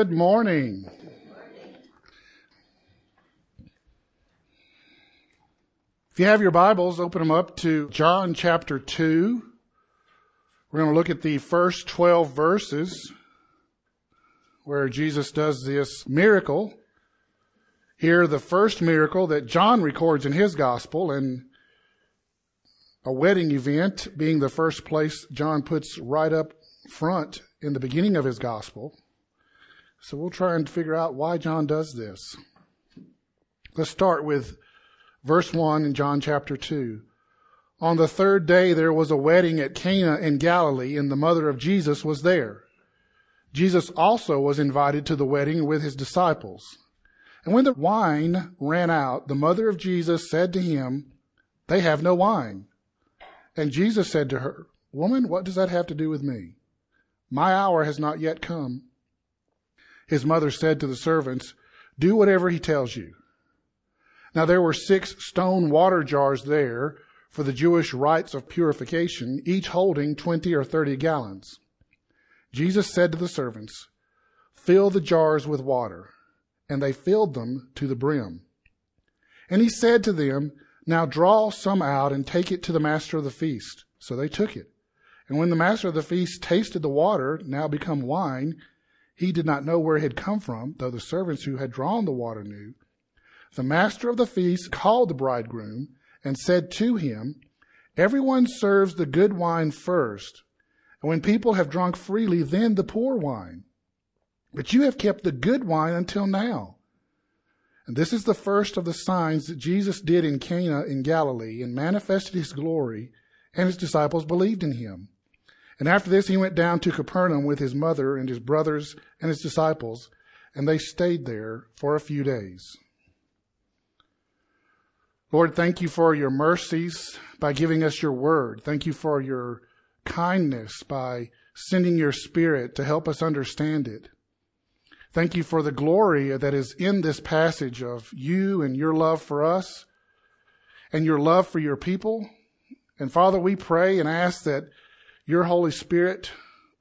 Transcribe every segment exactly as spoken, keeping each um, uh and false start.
Good morning. Good morning. If you have your Bibles, open them up to John chapter two. We're going to look at the first twelve verses where Jesus does this miracle. Here, the first miracle that John records in his gospel, and a wedding event being the first place John puts right up front in the beginning of his gospel. So we'll try and figure out why John does this. Let's start with verse one in John chapter two. On the third day there was a wedding at Cana in Galilee, and the mother of Jesus was there. Jesus also was invited to the wedding with his disciples. And when the wine ran out, the mother of Jesus said to him, "They have no wine." And Jesus said to her, "Woman, what does that have to do with me? My hour has not yet come." His mother said to the servants, "Do whatever he tells you." Now there were six stone water jars there for the Jewish rites of purification, each holding twenty or thirty gallons. Jesus said to the servants, "Fill the jars with water." And they filled them to the brim. And he said to them, "Now draw some out and take it to the master of the feast." So they took it. And when the master of the feast tasted the water, now become wine, he did not know where it had come from, though the servants who had drawn the water knew. The master of the feast called the bridegroom and said to him, "Everyone serves the good wine first, and when people have drunk freely, then the poor wine. But you have kept the good wine until now." And this is the first of the signs that Jesus did in Cana in Galilee, and manifested his glory, and his disciples believed in him. And after this, he went down to Capernaum with his mother and his brothers and his disciples, and they stayed there for a few days. Lord, thank you for your mercies by giving us your word. Thank you for your kindness by sending your Spirit to help us understand it. Thank you for the glory that is in this passage of you and your love for us and your love for your people. And Father, we pray and ask that your Holy Spirit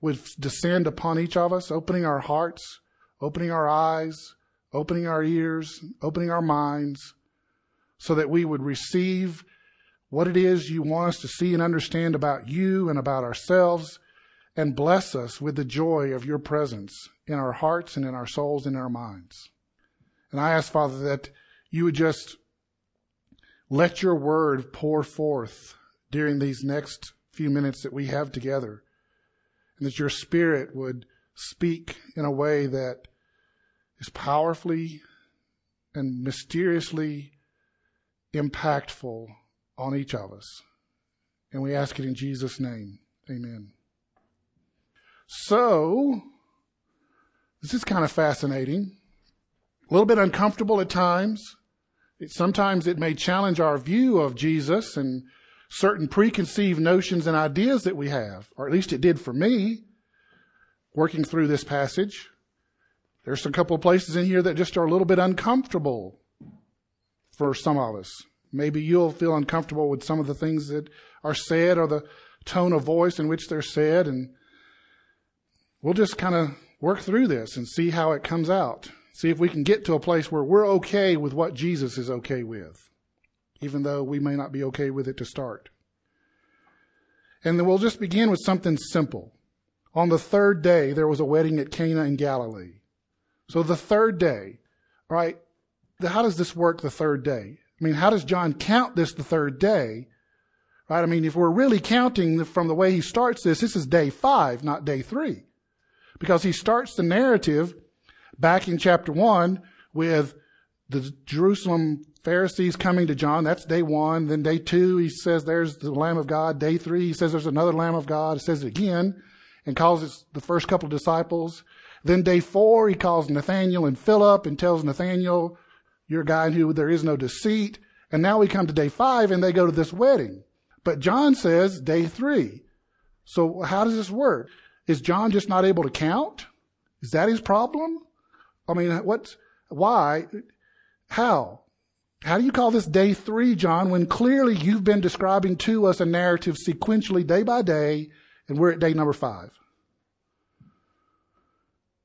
would descend upon each of us, opening our hearts, opening our eyes, opening our ears, opening our minds, so that we would receive what it is you want us to see and understand about you and about ourselves, and bless us with the joy of your presence in our hearts and in our souls and in our minds. And I ask, Father, that you would just let your word pour forth during these next few minutes that we have together, and that your Spirit would speak in a way that is powerfully and mysteriously impactful on each of us. And we ask it in Jesus' name. Amen. So, this is kind of fascinating, a little bit uncomfortable at times. It, sometimes it may challenge our view of Jesus and certain preconceived notions and ideas that we have, or at least it did for me, working through this passage. There's a couple of places in here that just are a little bit uncomfortable for some of us. Maybe you'll feel uncomfortable with some of the things that are said or the tone of voice in which they're said, and we'll just kind of work through this and see how it comes out. See if we can get to a place where we're okay with what Jesus is okay with, even though we may not be okay with it to start. And then we'll just begin with something simple. On the third day, there was a wedding at Cana in Galilee. So the third day, right? How does this work, the third day? I mean, how does John count this the third day? Right? I mean, if we're really counting from the way he starts this, this is day five, not day three. Because he starts the narrative back in chapter one with the Jerusalem Pharisees coming to John. That's day one. Then day two, he says there's the Lamb of God. Day three, he says there's another Lamb of God. He says it again and calls it the first couple of disciples. Then day four, he calls Nathanael and Philip and tells Nathanael, "You're a guy in whom there is no deceit." And now we come to day five and they go to this wedding. But John says day three. So how does this work? Is John just not able to count? Is that his problem? I mean, what's, why, how? How do you call this day three, John, when clearly you've been describing to us a narrative sequentially day by day, and we're at day number five?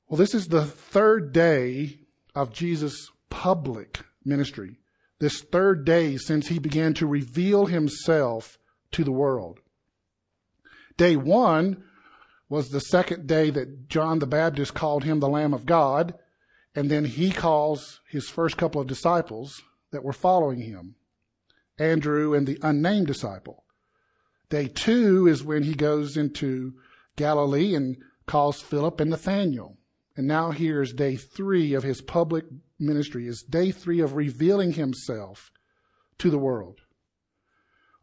Well, Well, this is the third day of Jesus' public ministry. This third day since he began to reveal himself to the world. Day one was the second day that John the Baptist called him the Lamb of God. And then he calls his first couple of disciples that were following him, Andrew and the unnamed disciple. Day two is when he goes into Galilee and calls Philip and Nathanael. And now here's day three of his public ministry, is day three of revealing himself to the world.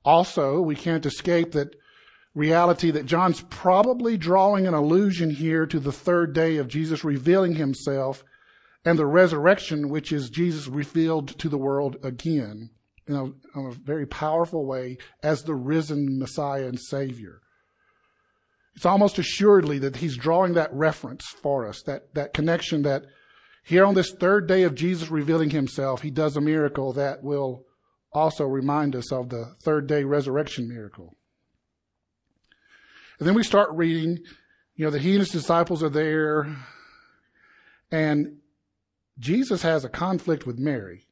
Also, we can't escape that reality that John's probably drawing an allusion here to the third day of Jesus revealing himself and the resurrection, which is Jesus revealed to the world again in a, in a very powerful way as the risen Messiah and Savior. It's almost assuredly that he's drawing that reference for us, that, that connection that here on this third day of Jesus revealing himself, he does a miracle that will also remind us of the third day resurrection miracle. And then we start reading, you know, that he and his disciples are there, and Jesus has a conflict with Mary.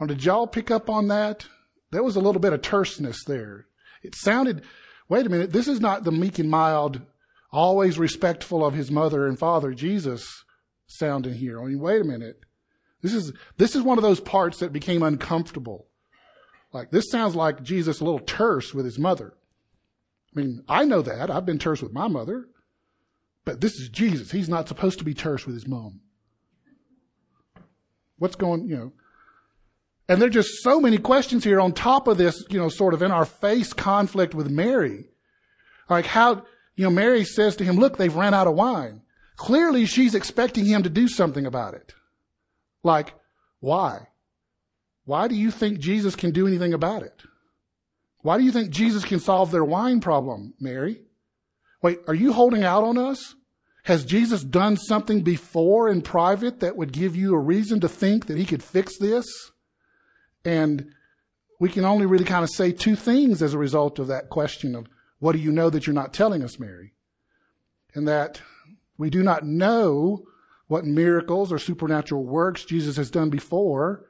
Now, did y'all pick up on that? There was a little bit of terseness there. It sounded, wait a minute, this is not the meek and mild, always respectful of his mother and father, Jesus, sounding here. I mean, wait a minute. This is, this is one of those parts that became uncomfortable. Like, this sounds like Jesus a little terse with his mother. I mean, I know that. I've been terse with my mother. But this is Jesus. He's not supposed to be terse with his mom. What's going, you know. And there are just so many questions here on top of this, you know, sort of in our face conflict with Mary. Like how, you know, Mary says to him, look, they've ran out of wine. Clearly she's expecting him to do something about it. Like, why? Why do you think Jesus can do anything about it? Why do you think Jesus can solve their wine problem, Mary? Wait, are you holding out on us? Has Jesus done something before in private that would give you a reason to think that he could fix this? And we can only really kind of say two things as a result of that question of, what do you know that you're not telling us, Mary? And that we do not know what miracles or supernatural works Jesus has done before.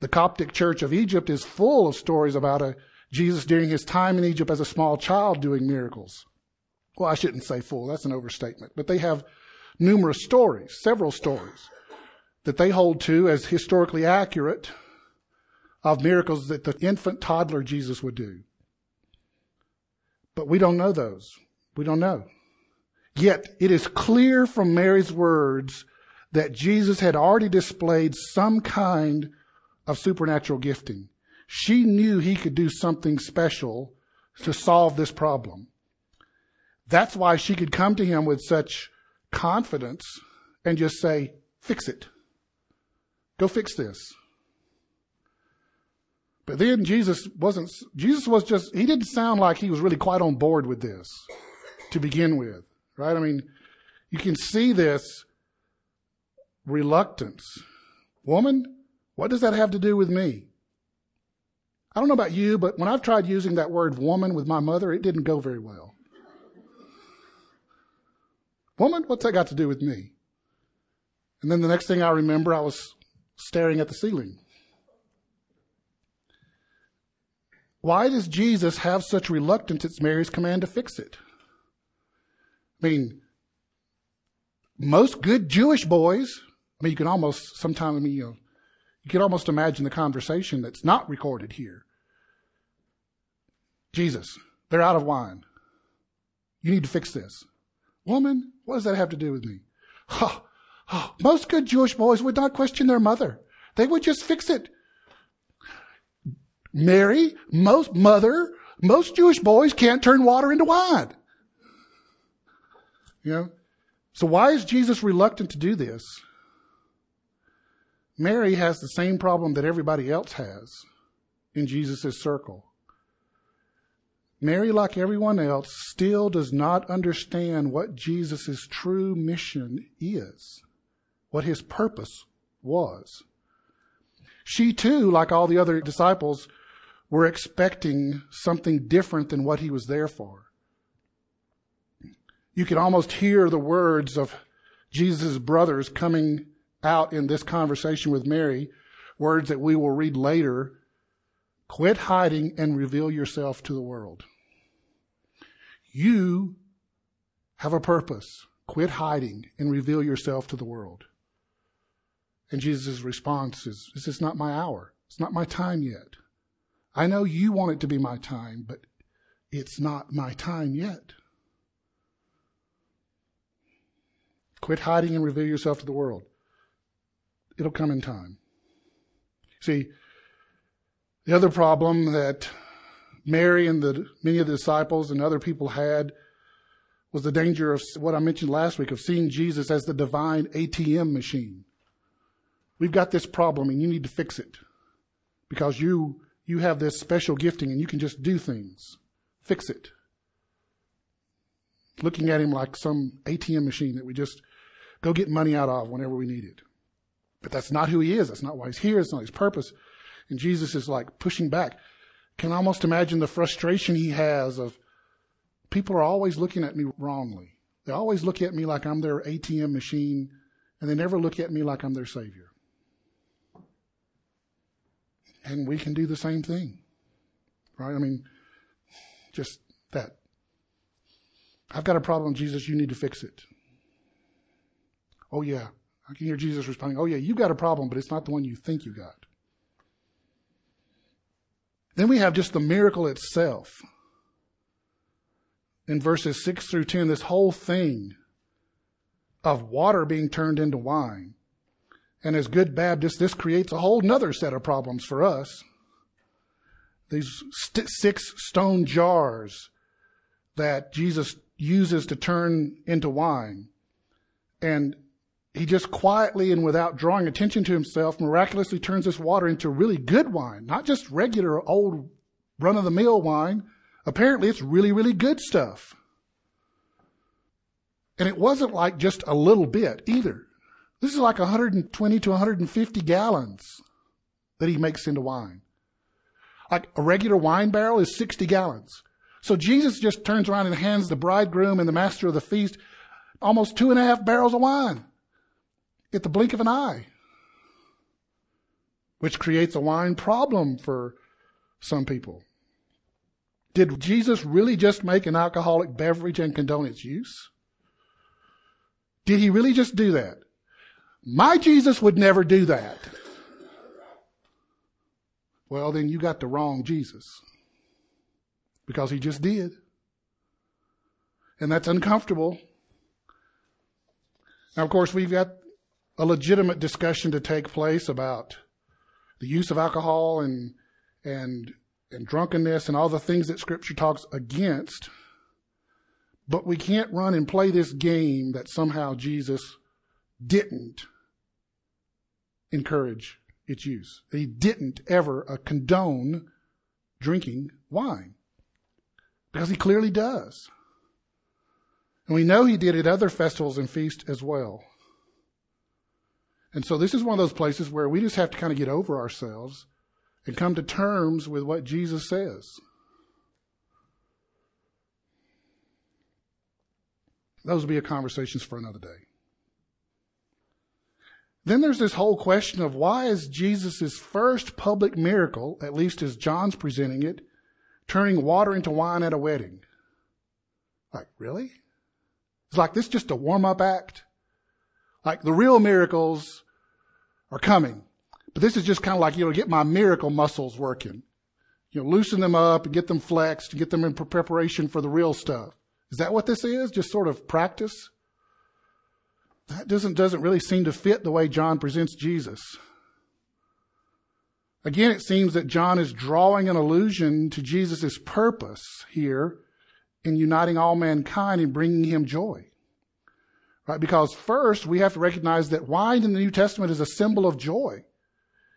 The Coptic Church of Egypt is full of stories about a Jesus during his time in Egypt as a small child doing miracles. Well, I shouldn't say full, that's an overstatement, but they have numerous stories, several stories that they hold to as historically accurate of miracles that the infant toddler Jesus would do. But we don't know those. We don't know. Yet it is clear from Mary's words that Jesus had already displayed some kind of supernatural gifting. She knew he could do something special to solve this problem. That's why she could come to him with such confidence and just say, fix it. Go fix this. But then Jesus wasn't, Jesus was just, he didn't sound like he was really quite on board with this to begin with, right? I mean, you can see this reluctance. Woman, what does that have to do with me? I don't know about you, but when I've tried using that word woman with my mother, it didn't go very well. Woman, what's that got to do with me? And then the next thing I remember, I was staring at the ceiling. Why does Jesus have such reluctance at Mary's command to fix it? I mean, most good Jewish boys, I mean, you can almost sometimes, I mean, you know, you can almost imagine the conversation that's not recorded here. Jesus, they're out of wine. You need to fix this. Woman, what does that have to do with me? Oh, oh, most good Jewish boys would not question their mother. They would just fix it. Mary, most mother, most Jewish boys can't turn water into wine. You know? So why is Jesus reluctant to do this? Mary has the same problem that everybody else has in Jesus' circle. Mary, like everyone else, still does not understand what Jesus' true mission is, what his purpose was. She too, like all the other disciples, were expecting something different than what he was there for. You can almost hear the words of Jesus' brothers coming out in this conversation with Mary, words that we will read later, quit hiding and reveal yourself to the world. You have a purpose. Quit hiding and reveal yourself to the world. And Jesus' response is, this is not my hour. It's not my time yet. I know you want it to be my time, but it's not my time yet. Quit hiding and reveal yourself to the world. It'll come in time. See, the other problem that Mary and the, many of the disciples and other people had was the danger of what I mentioned last week, of seeing Jesus as the divine A T M machine. We've got this problem and you need to fix it because you, you have this special gifting and you can just do things. Fix it. Looking at him like some A T M machine that we just go get money out of whenever we need it. But that's not who he is. That's not why he's here. It's not his purpose. And Jesus is like pushing back. Can almost imagine the frustration he has of people are always looking at me wrongly. They always look at me like I'm their A T M machine, and they never look at me like I'm their Savior. And we can do the same thing, right? I mean, just that. I've got a problem, Jesus. You need to fix it. Oh, yeah. I can hear Jesus responding, oh, yeah, you've got a problem, but it's not the one you think you got. Then we have just the miracle itself. In verses six through ten, this whole thing of water being turned into wine. And as good Baptists, this creates a whole nother set of problems for us. These st- six stone jars that Jesus uses to turn into wine. And he just quietly and without drawing attention to himself miraculously turns this water into really good wine, not just regular old run-of-the-mill wine. Apparently, it's really, really good stuff. And it wasn't like just a little bit either. This is like one hundred twenty to one hundred fifty gallons that he makes into wine. Like a regular wine barrel is sixty gallons. So Jesus just turns around and hands the bridegroom and the master of the feast almost two and a half barrels of wine at the blink of an eye, which creates a wine problem for some people. Did Jesus really just make an alcoholic beverage and condone its use? Did he really just do that? My Jesus would never do that. Well, then you got the wrong Jesus, because he just did. And that's uncomfortable. Now, of course, we've got a legitimate discussion to take place about the use of alcohol and and and drunkenness and all the things that Scripture talks against. But we can't run and play this game that somehow Jesus didn't encourage its use. He didn't ever condone drinking wine, because he clearly does. And we know he did at other festivals and feasts as well. And so this is one of those places where we just have to kind of get over ourselves and come to terms with what Jesus says. Those will be conversations for another day. Then there's this whole question of why is Jesus' first public miracle, at least as John's presenting it, turning water into wine at a wedding? Like, really? It's like this just a warm-up act. Like the real miracles are coming. But this is just kind of like, you know, get my miracle muscles working. You know, loosen them up and get them flexed and get them in preparation for the real stuff. Is that what this is? Just sort of practice? That doesn't, doesn't really seem to fit the way John presents Jesus. Again, it seems that John is drawing an allusion to Jesus' purpose here in uniting all mankind and bringing him joy. Right? Because first, we have to recognize that wine in the New Testament is a symbol of joy.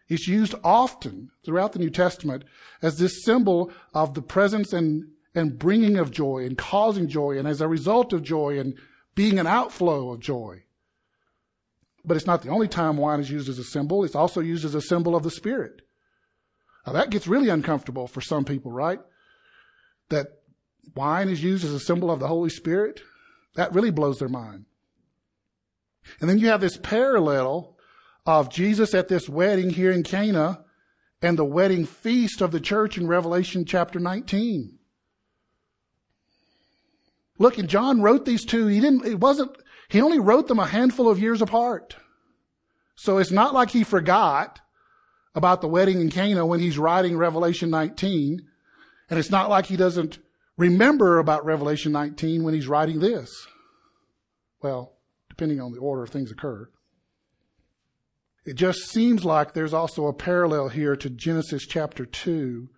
It's used often throughout the New Testament as this symbol of the presence and, and bringing of joy and causing joy and as a result of joy and being an outflow of joy. But it's not the only time wine is used as a symbol. It's also used as a symbol of the Spirit. Now, that gets really uncomfortable for some people, right? That wine is used as a symbol of the Holy Spirit. That really blows their mind. And then you have this parallel of Jesus at this wedding here in Cana and the wedding feast of the church in Revelation chapter nineteen. Look, and John wrote these two. He didn't, it wasn't, he only wrote them a handful of years apart. So it's not like he forgot about the wedding in Cana when he's writing Revelation nineteen. And it's not like he doesn't remember about Revelation nineteen when he's writing this. Well, depending on the order of things occur. It just seems like there's also a parallel here to Genesis chapter two,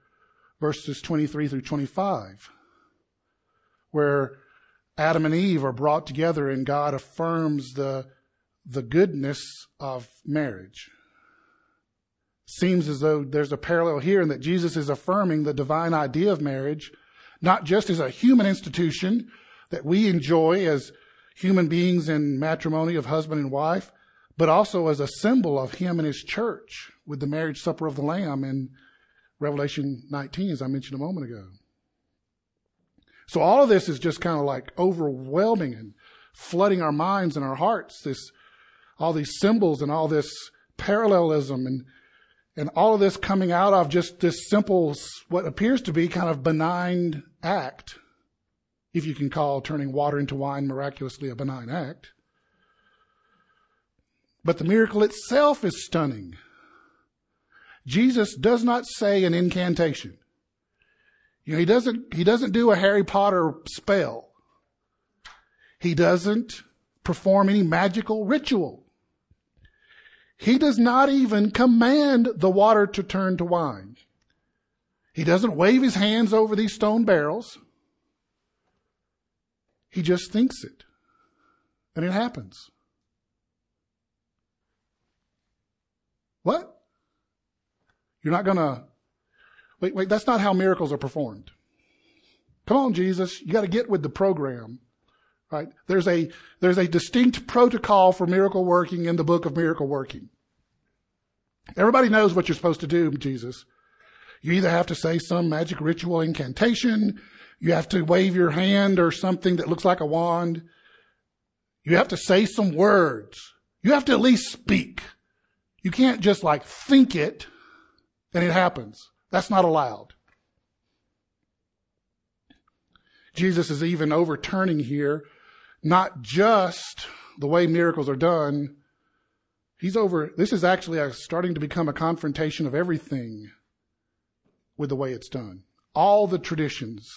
verses twenty-three through twenty-five, where Adam and Eve are brought together and God affirms the, the goodness of marriage. Seems as though there's a parallel here in that Jesus is affirming the divine idea of marriage, not just as a human institution that we enjoy as human beings in matrimony of husband and wife, but also as a symbol of him and his church with the marriage supper of the Lamb in Revelation nineteen, as I mentioned a moment ago. So all of this is just kind of like overwhelming and flooding our minds and our hearts, this, all these symbols and all this parallelism and, and all of this coming out of just this simple, what appears to be kind of benign act, if you can call turning water into wine miraculously a benign act. But the miracle itself is stunning. Jesus does not say an incantation. You know, he doesn't, he doesn't do a Harry Potter spell. He doesn't perform any magical ritual. He does not even command the water to turn to wine. He doesn't wave his hands over these stone barrels. He just thinks it, and it happens. What? You're not going to... Wait, wait, that's not how miracles are performed. Come on, Jesus, you got to get with the program, right? There's a, there's a distinct protocol for miracle working in the book of miracle working. Everybody knows what you're supposed to do, Jesus. You either have to say some magic ritual incantation, you have to wave your hand or something that looks like a wand, you have to say some words, you have to at least speak. You can't just like think it and it happens. That's not allowed. Jesus is even overturning here, not just the way miracles are done. He's over, this is actually a, starting to become a confrontation of everything with the way it's done. All the traditions,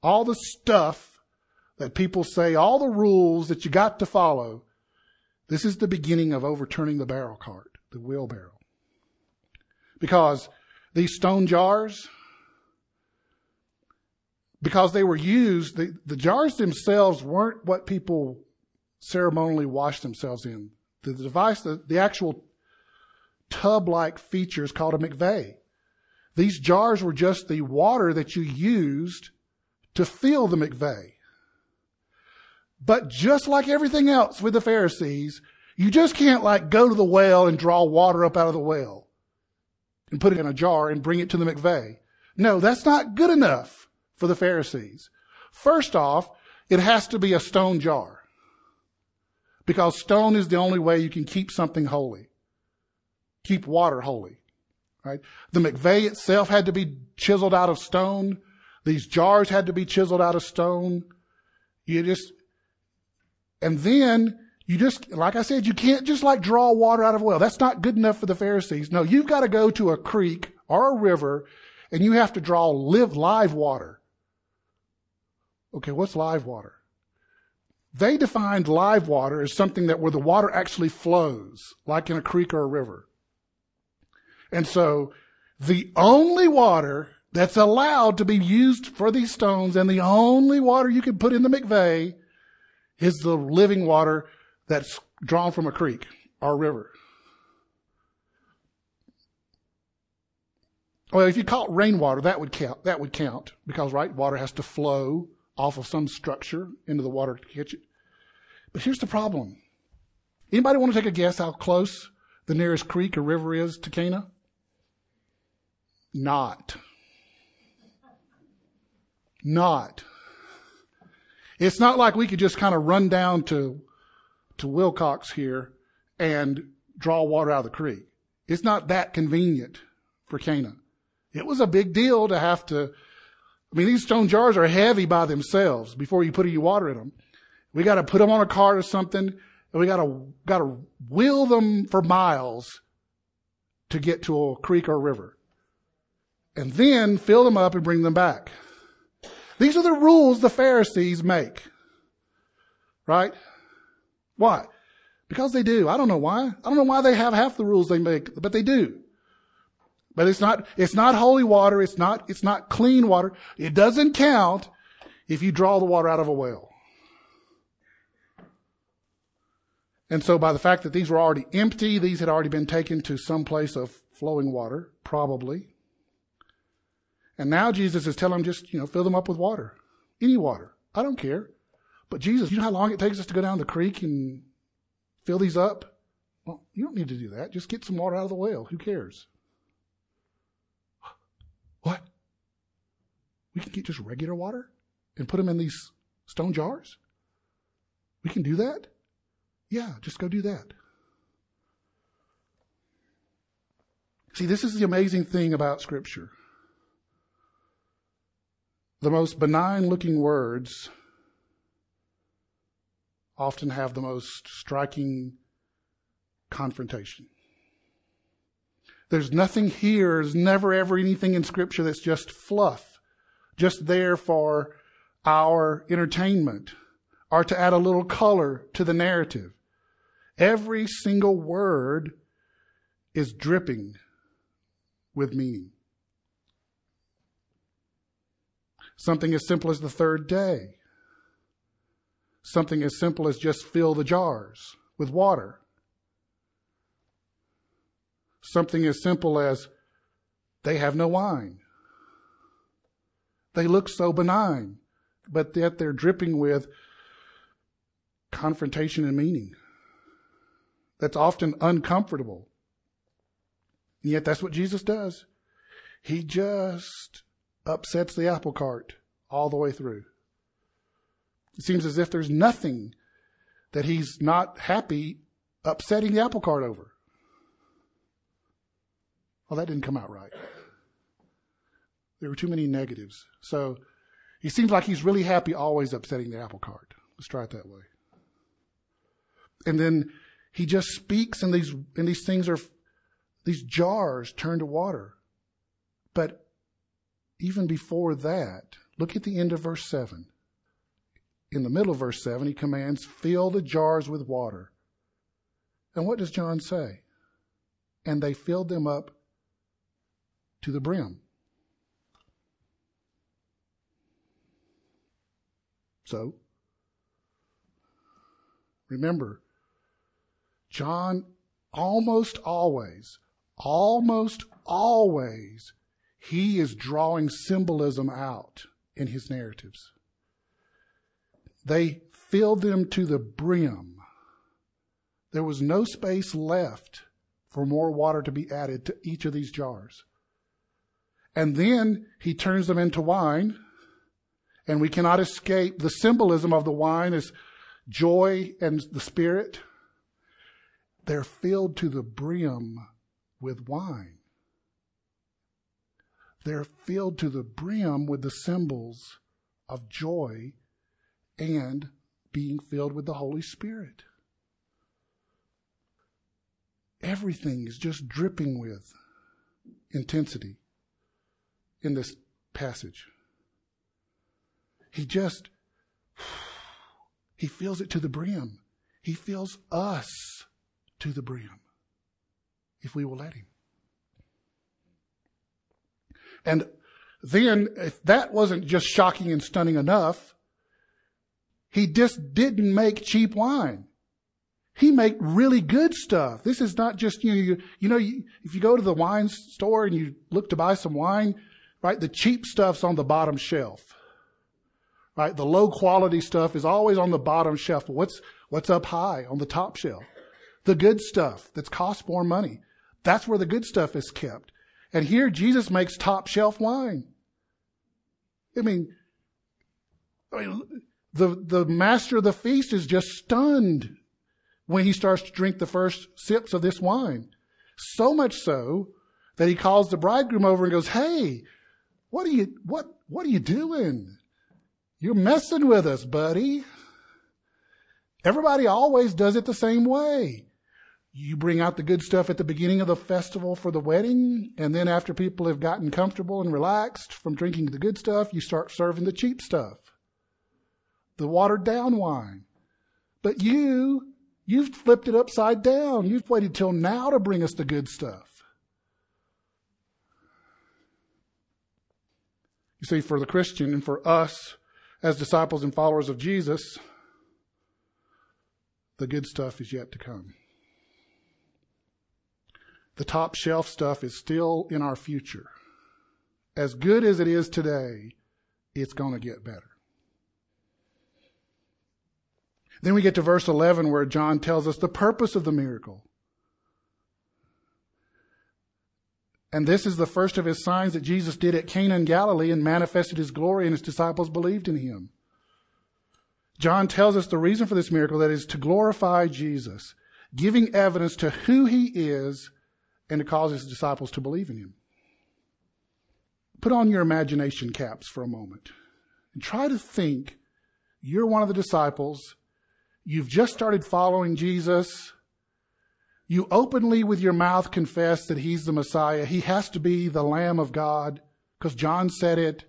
all the stuff that people say, all the rules that you got to follow. This is the beginning of overturning the barrel cart. The wheelbarrow. Because these stone jars, because they were used, the, the jars themselves weren't what people ceremonially washed themselves in. The device, the, the actual tub-like feature is called a McVeigh. These jars were just the water that you used to fill the McVeigh. But just like everything else with the Pharisees, you just can't like go to the well and draw water up out of the well and put it in a jar and bring it to the McVeigh. No, that's not good enough for the Pharisees. First off, it has to be a stone jar because stone is the only way you can keep something holy, keep water holy, right? The McVeigh itself had to be chiseled out of stone. These jars had to be chiseled out of stone. You just, and then You just, like I said, you can't just like draw water out of a well. That's not good enough for the Pharisees. No, you've got to go to a creek or a river and you have to draw live, live water. Okay, what's live water? They defined live water as something that where the water actually flows, like in a creek or a river. And so the only water that's allowed to be used for these stones and the only water you can put in the McVeigh is the living water that's drawn from a creek or a river. Well, if you caught rainwater, that would count. That would count because, right, water has to flow off of some structure into the water kitchen. But here's the problem. Anybody want to take a guess how close the nearest creek or river is to Cana? Not. Not. It's not like we could just kind of run down to to Wilcox here and draw water out of the creek. It's not that convenient for Cana. It was a big deal to have to, I mean, these stone jars are heavy by themselves before you put any water in them. We got to put them on a cart or something, and we got to, got to wheel them for miles to get to a creek or a river, and then fill them up and bring them back. These are the rules the Pharisees make, right? Why? Because they do. I don't know why. I don't know why they have half the rules they make, but they do. But it's not, it's not holy water. It's not, it's not clean water. It doesn't count if you draw the water out of a well. And so by the fact that these were already empty, these had already been taken to some place of flowing water, probably. And now Jesus is telling them just, you know, fill them up with water. Any water. I don't care. But Jesus, you know how long it takes us to go down the creek and fill these up? Well, you don't need to do that. Just get some water out of the well. Who cares? What? We can get just regular water and put them in these stone jars? We can do that? Yeah, just go do that. See, this is the amazing thing about Scripture. The most benign-looking words often have the most striking confrontation. There's nothing here, there's never ever anything in Scripture that's just fluff, just there for our entertainment or to add a little color to the narrative. Every single word is dripping with meaning. Something as simple as the third day. Something as simple as just fill the jars with water. Something as simple as they have no wine. They look so benign, but yet they're dripping with confrontation and meaning. That's often uncomfortable. And yet that's what Jesus does. He just upsets the apple cart all the way through. It seems as if there's nothing that he's not happy upsetting the apple cart over. Well, that didn't come out right. There were too many negatives. So he seems like he's really happy always upsetting the apple cart. Let's try it that way. And then he just speaks, and these and these things are, these jars turn to water. But even before that, look at the end of verse seven. In the middle of verse seven, he commands, fill the jars with water. And what does John say? And they filled them up to the brim. So, remember, John almost always, almost always, he is drawing symbolism out in his narratives. They filled them to the brim. There was no space left for more water to be added to each of these jars. And then he turns them into wine, and we cannot escape the symbolism of the wine is joy and the Spirit. They're filled to the brim with wine. They're filled to the brim with the symbols of joy and being filled with the Holy Spirit. Everything is just dripping with intensity in this passage. He just, he fills it to the brim. He fills us to the brim if we will let him. And then, if that wasn't just shocking and stunning enough, he just didn't make cheap wine. He made really good stuff. This is not just, you know, you, you know you, if you go to the wine store and you look to buy some wine, right, the cheap stuff's on the bottom shelf. Right, the low quality stuff is always on the bottom shelf. But what's, what's up high on the top shelf? The good stuff that's cost more money. That's where the good stuff is kept. And here Jesus makes top shelf wine. I mean, I mean the, the master of the feast is just stunned when he starts to drink the first sips of this wine. So much so that he calls the bridegroom over and goes, hey, what are you, what, what are you doing? You're messing with us, buddy. Everybody always does it the same way. You bring out the good stuff at the beginning of the festival for the wedding, and then after people have gotten comfortable and relaxed from drinking the good stuff, you start serving the cheap stuff, the watered-down wine. But you, you've flipped it upside down. You've waited till now to bring us the good stuff. You see, for the Christian and for us as disciples and followers of Jesus, the good stuff is yet to come. The top shelf stuff is still in our future. As good as it is today, it's going to get better. Then we get to verse eleven, where John tells us the purpose of the miracle. And this is the first of his signs that Jesus did at Cana in Galilee and manifested his glory, and his disciples believed in him. John tells us the reason for this miracle, that is to glorify Jesus, giving evidence to who he is, and to cause his disciples to believe in him. Put on your imagination caps for a moment and try to think you're one of the disciples. You've just started following Jesus. You openly with your mouth confess that he's the Messiah. He has to be the Lamb of God because John said it.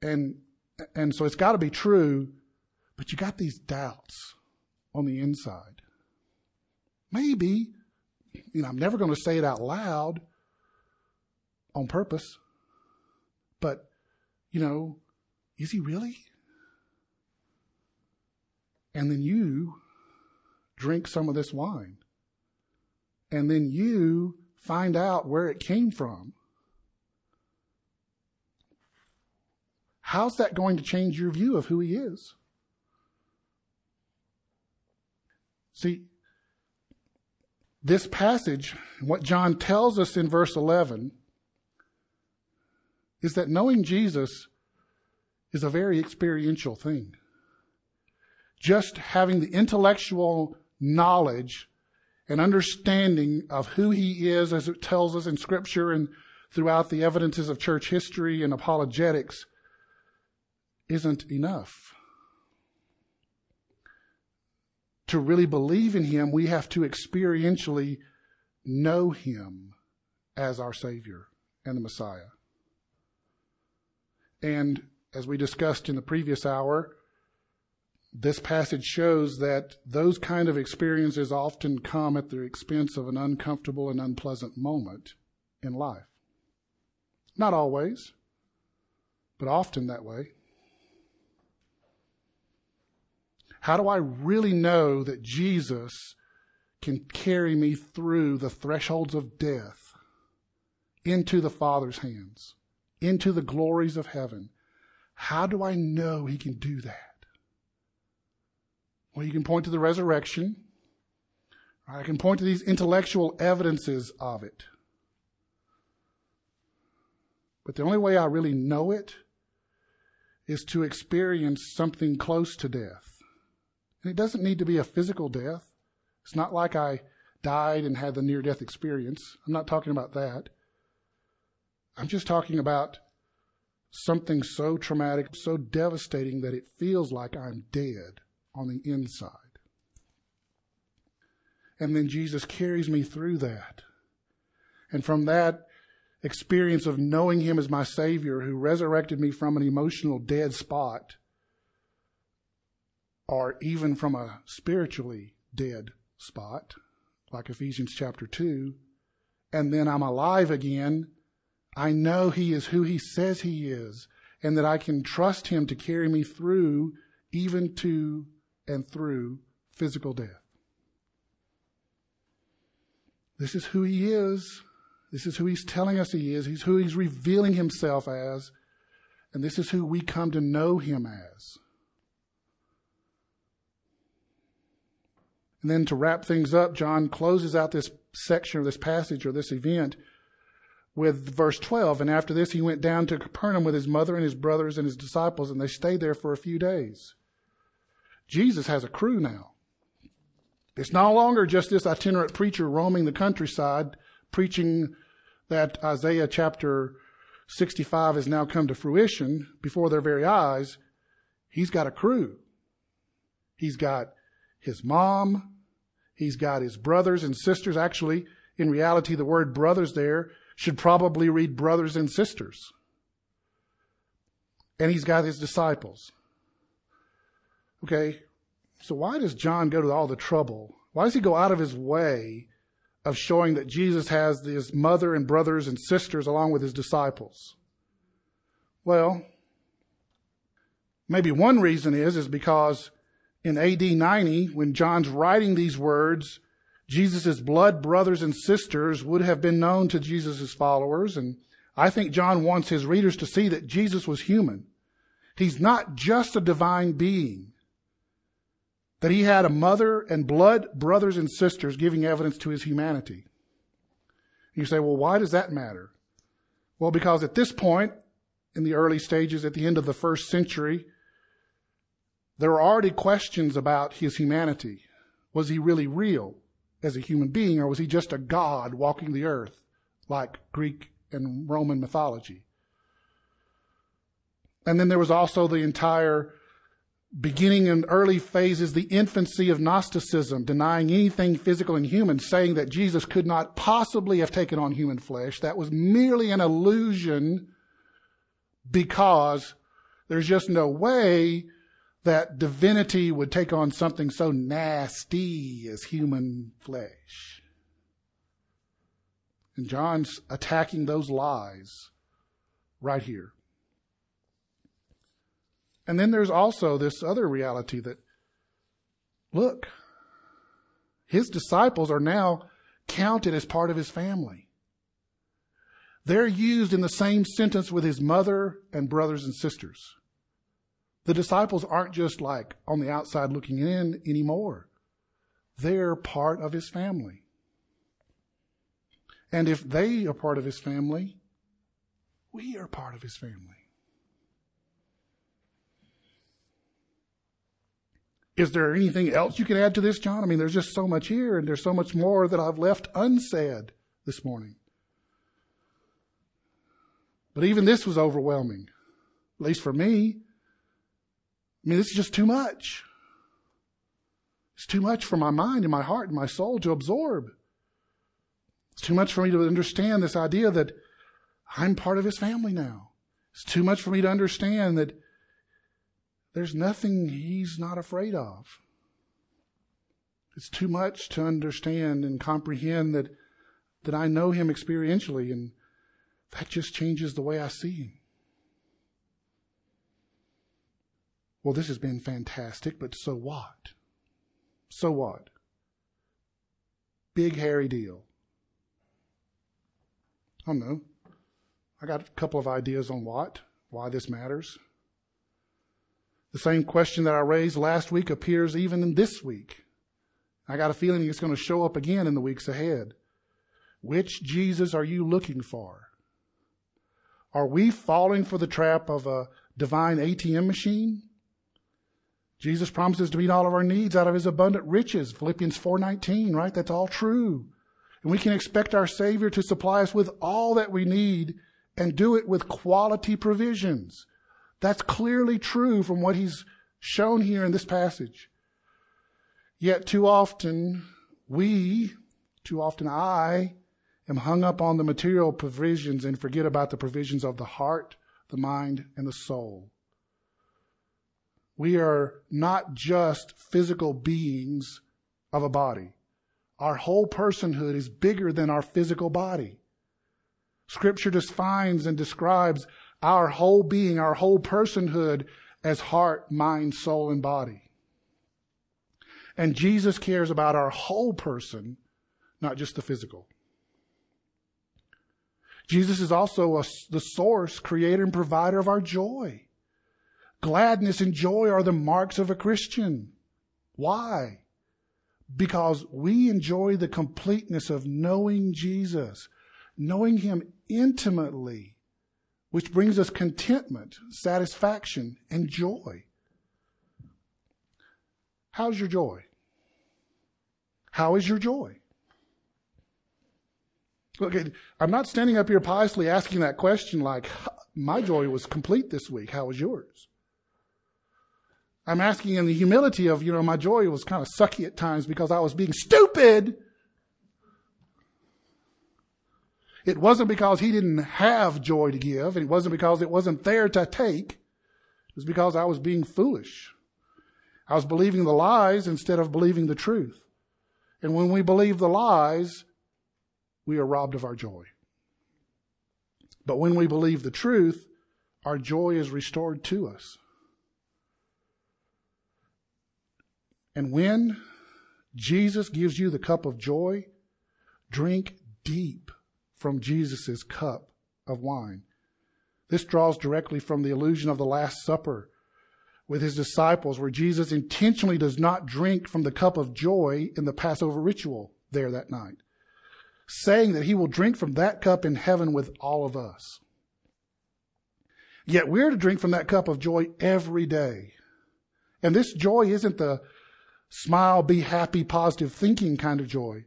And, and so it's got to be true, but you got these doubts on the inside. Maybe, you know, I'm never going to say it out loud on purpose, but, you know, is he really? And then you drink some of this wine. And then you find out where it came from. How's that going to change your view of who he is? See, this passage, what John tells us in verse eleven, is that knowing Jesus is a very experiential thing. Just having the intellectual knowledge and understanding of who he is, as it tells us in Scripture and throughout the evidences of church history and apologetics, isn't enough. To really believe in him, we have to experientially know him as our Savior and the Messiah. And as we discussed in the previous hour, this passage shows that those kind of experiences often come at the expense of an uncomfortable and unpleasant moment in life. Not always, but often that way. How do I really know that Jesus can carry me through the thresholds of death into the Father's hands, into the glories of heaven? How do I know he can do that? Well, you can point to the resurrection. I can point to these intellectual evidences of it. But the only way I really know it is to experience something close to death. And it doesn't need to be a physical death. It's not like I died and had the near-death experience. I'm not talking about that. I'm just talking about something so traumatic, so devastating that it feels like I'm dead on the inside. And then Jesus carries me through that. And from that experience of knowing him as my Savior, who resurrected me from an emotional dead spot, or even from a spiritually dead spot, like Ephesians chapter two, and then I'm alive again, I know he is who he says he is, and that I can trust him to carry me through, even to and through physical death. This is who he is. This is who he's telling us he is. He's who he's revealing himself as, and this is who we come to know him as. And then to wrap things up, John closes out this section or this passage or this event with verse twelve. And after this, he went down to Capernaum with his mother and his brothers and his disciples, and they stayed there for a few days. Jesus has a crew now. It's no longer just this itinerant preacher roaming the countryside, preaching that Isaiah chapter sixty-five has now come to fruition before their very eyes. He's got a crew. He's got his mom. He's got his brothers and sisters. Actually, in reality, the word brothers there should probably read brothers and sisters. And he's got his disciples. Okay, so why does John go to all the trouble? Why does he go out of his way of showing that Jesus has his mother and brothers and sisters along with his disciples? Well, maybe one reason is, is because in A D ninety, when John's writing these words, Jesus' blood brothers and sisters would have been known to Jesus' followers. And I think John wants his readers to see that Jesus was human. He's not just a divine being. That he had a mother and blood brothers and sisters giving evidence to his humanity. You say, well, why does that matter? Well, because at this point, in the early stages, at the end of the first century, there were already questions about his humanity. Was he really real as a human being, or was he just a god walking the earth like Greek and Roman mythology? And then there was also the entire beginning in early phases, the infancy of Gnosticism, denying anything physical and human, saying that Jesus could not possibly have taken on human flesh. That was merely an illusion, because there's just no way that divinity would take on something so nasty as human flesh. And John's attacking those lies right here. And then there's also this other reality that, look, his disciples are now counted as part of his family. They're used in the same sentence with his mother and brothers and sisters. The disciples aren't just like on the outside looking in anymore. They're part of his family. And if they are part of his family, we are part of his family. Is there anything else you can add to this, John? I mean, there's just so much here, and there's so much more that I've left unsaid this morning. But even this was overwhelming, at least for me. I mean, this is just too much. It's too much for my mind and my heart and my soul to absorb. It's too much for me to understand this idea that I'm part of his family now. It's too much for me to understand that there's nothing he's not afraid of. It's too much to understand and comprehend that, that I know him experientially, and that just changes the way I see him. Well, this has been fantastic, but so what? So what? Big hairy deal. I don't know. I got a couple of ideas on what, why this matters. The same question that I raised last week appears even in this week. I got a feeling it's going to show up again in the weeks ahead. Which Jesus are you looking for? Are we falling for the trap of a divine A T M machine? Jesus promises to meet all of our needs out of his abundant riches. Philippians four nineteen, right? That's all true. And we can expect our Savior to supply us with all that we need and do it with quality provisions. That's clearly true from what he's shown here in this passage. Yet too often we, too often I, am hung up on the material provisions and forget about the provisions of the heart, the mind, and the soul. We are not just physical beings of a body. Our whole personhood is bigger than our physical body. Scripture defines and describes our whole being, our whole personhood as heart, mind, soul, and body. And Jesus cares about our whole person, not just the physical. Jesus is also a, the source, creator, and provider of our joy. Gladness and joy are the marks of a Christian. Why? Because we enjoy the completeness of knowing Jesus, knowing him intimately, which brings us contentment, satisfaction, and joy. How's your joy? How is your joy? Look, I'm not standing up here piously asking that question like, my joy was complete this week. How was yours? I'm asking in the humility of, you know, my joy was kind of sucky at times because I was being stupid. It wasn't because he didn't have joy to give. And it wasn't because it wasn't there to take. It was because I was being foolish. I was believing the lies instead of believing the truth. And when we believe the lies, we are robbed of our joy. But when we believe the truth, our joy is restored to us. And when Jesus gives you the cup of joy, drink deep from Jesus' cup of wine. This draws directly from the allusion of the Last Supper with his disciples, where Jesus intentionally does not drink from the cup of joy in the Passover ritual there that night, saying that he will drink from that cup in heaven with all of us. Yet we're to drink from that cup of joy every day. And this joy isn't the smile, be happy, positive thinking kind of joy.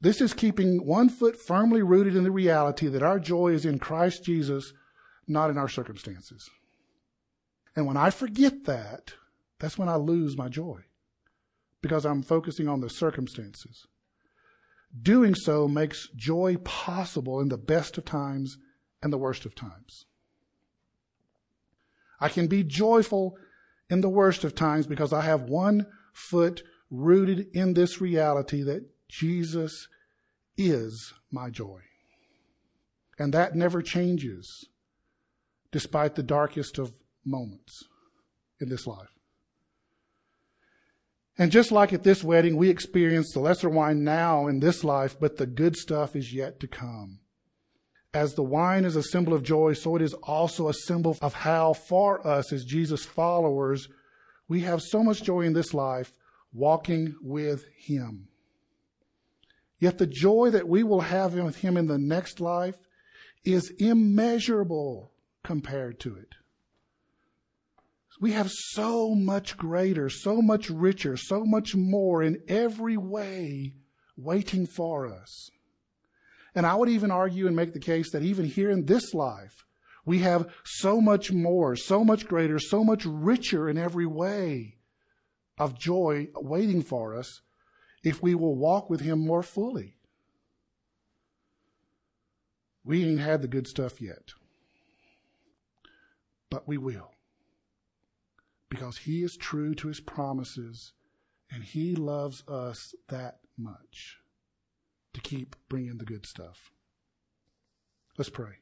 This is keeping one foot firmly rooted in the reality that our joy is in Christ Jesus, not in our circumstances. And when I forget that, that's when I lose my joy, because I'm focusing on the circumstances. Doing so makes joy possible in the best of times and the worst of times. I can be joyful in the worst of times because I have one foot rooted in this reality that Jesus is my joy. And that never changes despite the darkest of moments in this life. And just like at this wedding, we experience the lesser wine now in this life, but the good stuff is yet to come. As the wine is a symbol of joy, so it is also a symbol of how for us as Jesus followers, we have so much joy in this life walking with him. Yet the joy that we will have with him in the next life is immeasurable compared to it. We have so much greater, so much richer, so much more in every way waiting for us. And I would even argue and make the case that even here in this life, we have so much more, so much greater, so much richer in every way of joy waiting for us if we will walk with him more fully. We ain't had the good stuff yet, but we will. Because he is true to his promises and he loves us that much to keep bringing the good stuff. Let's pray.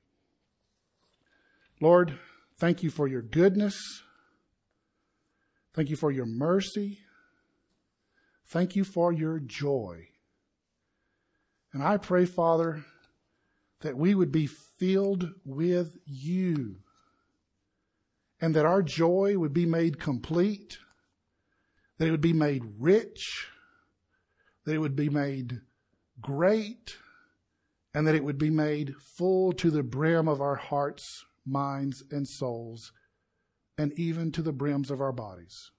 Lord, thank you for your goodness. Thank you for your mercy. Thank you for your joy. And I pray, Father, that we would be filled with you, and that our joy would be made complete, that it would be made rich, that it would be made great, and that it would be made full to the brim of our hearts, minds, and souls, and even to the brims of our bodies.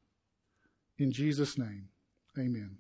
In Jesus' name, amen.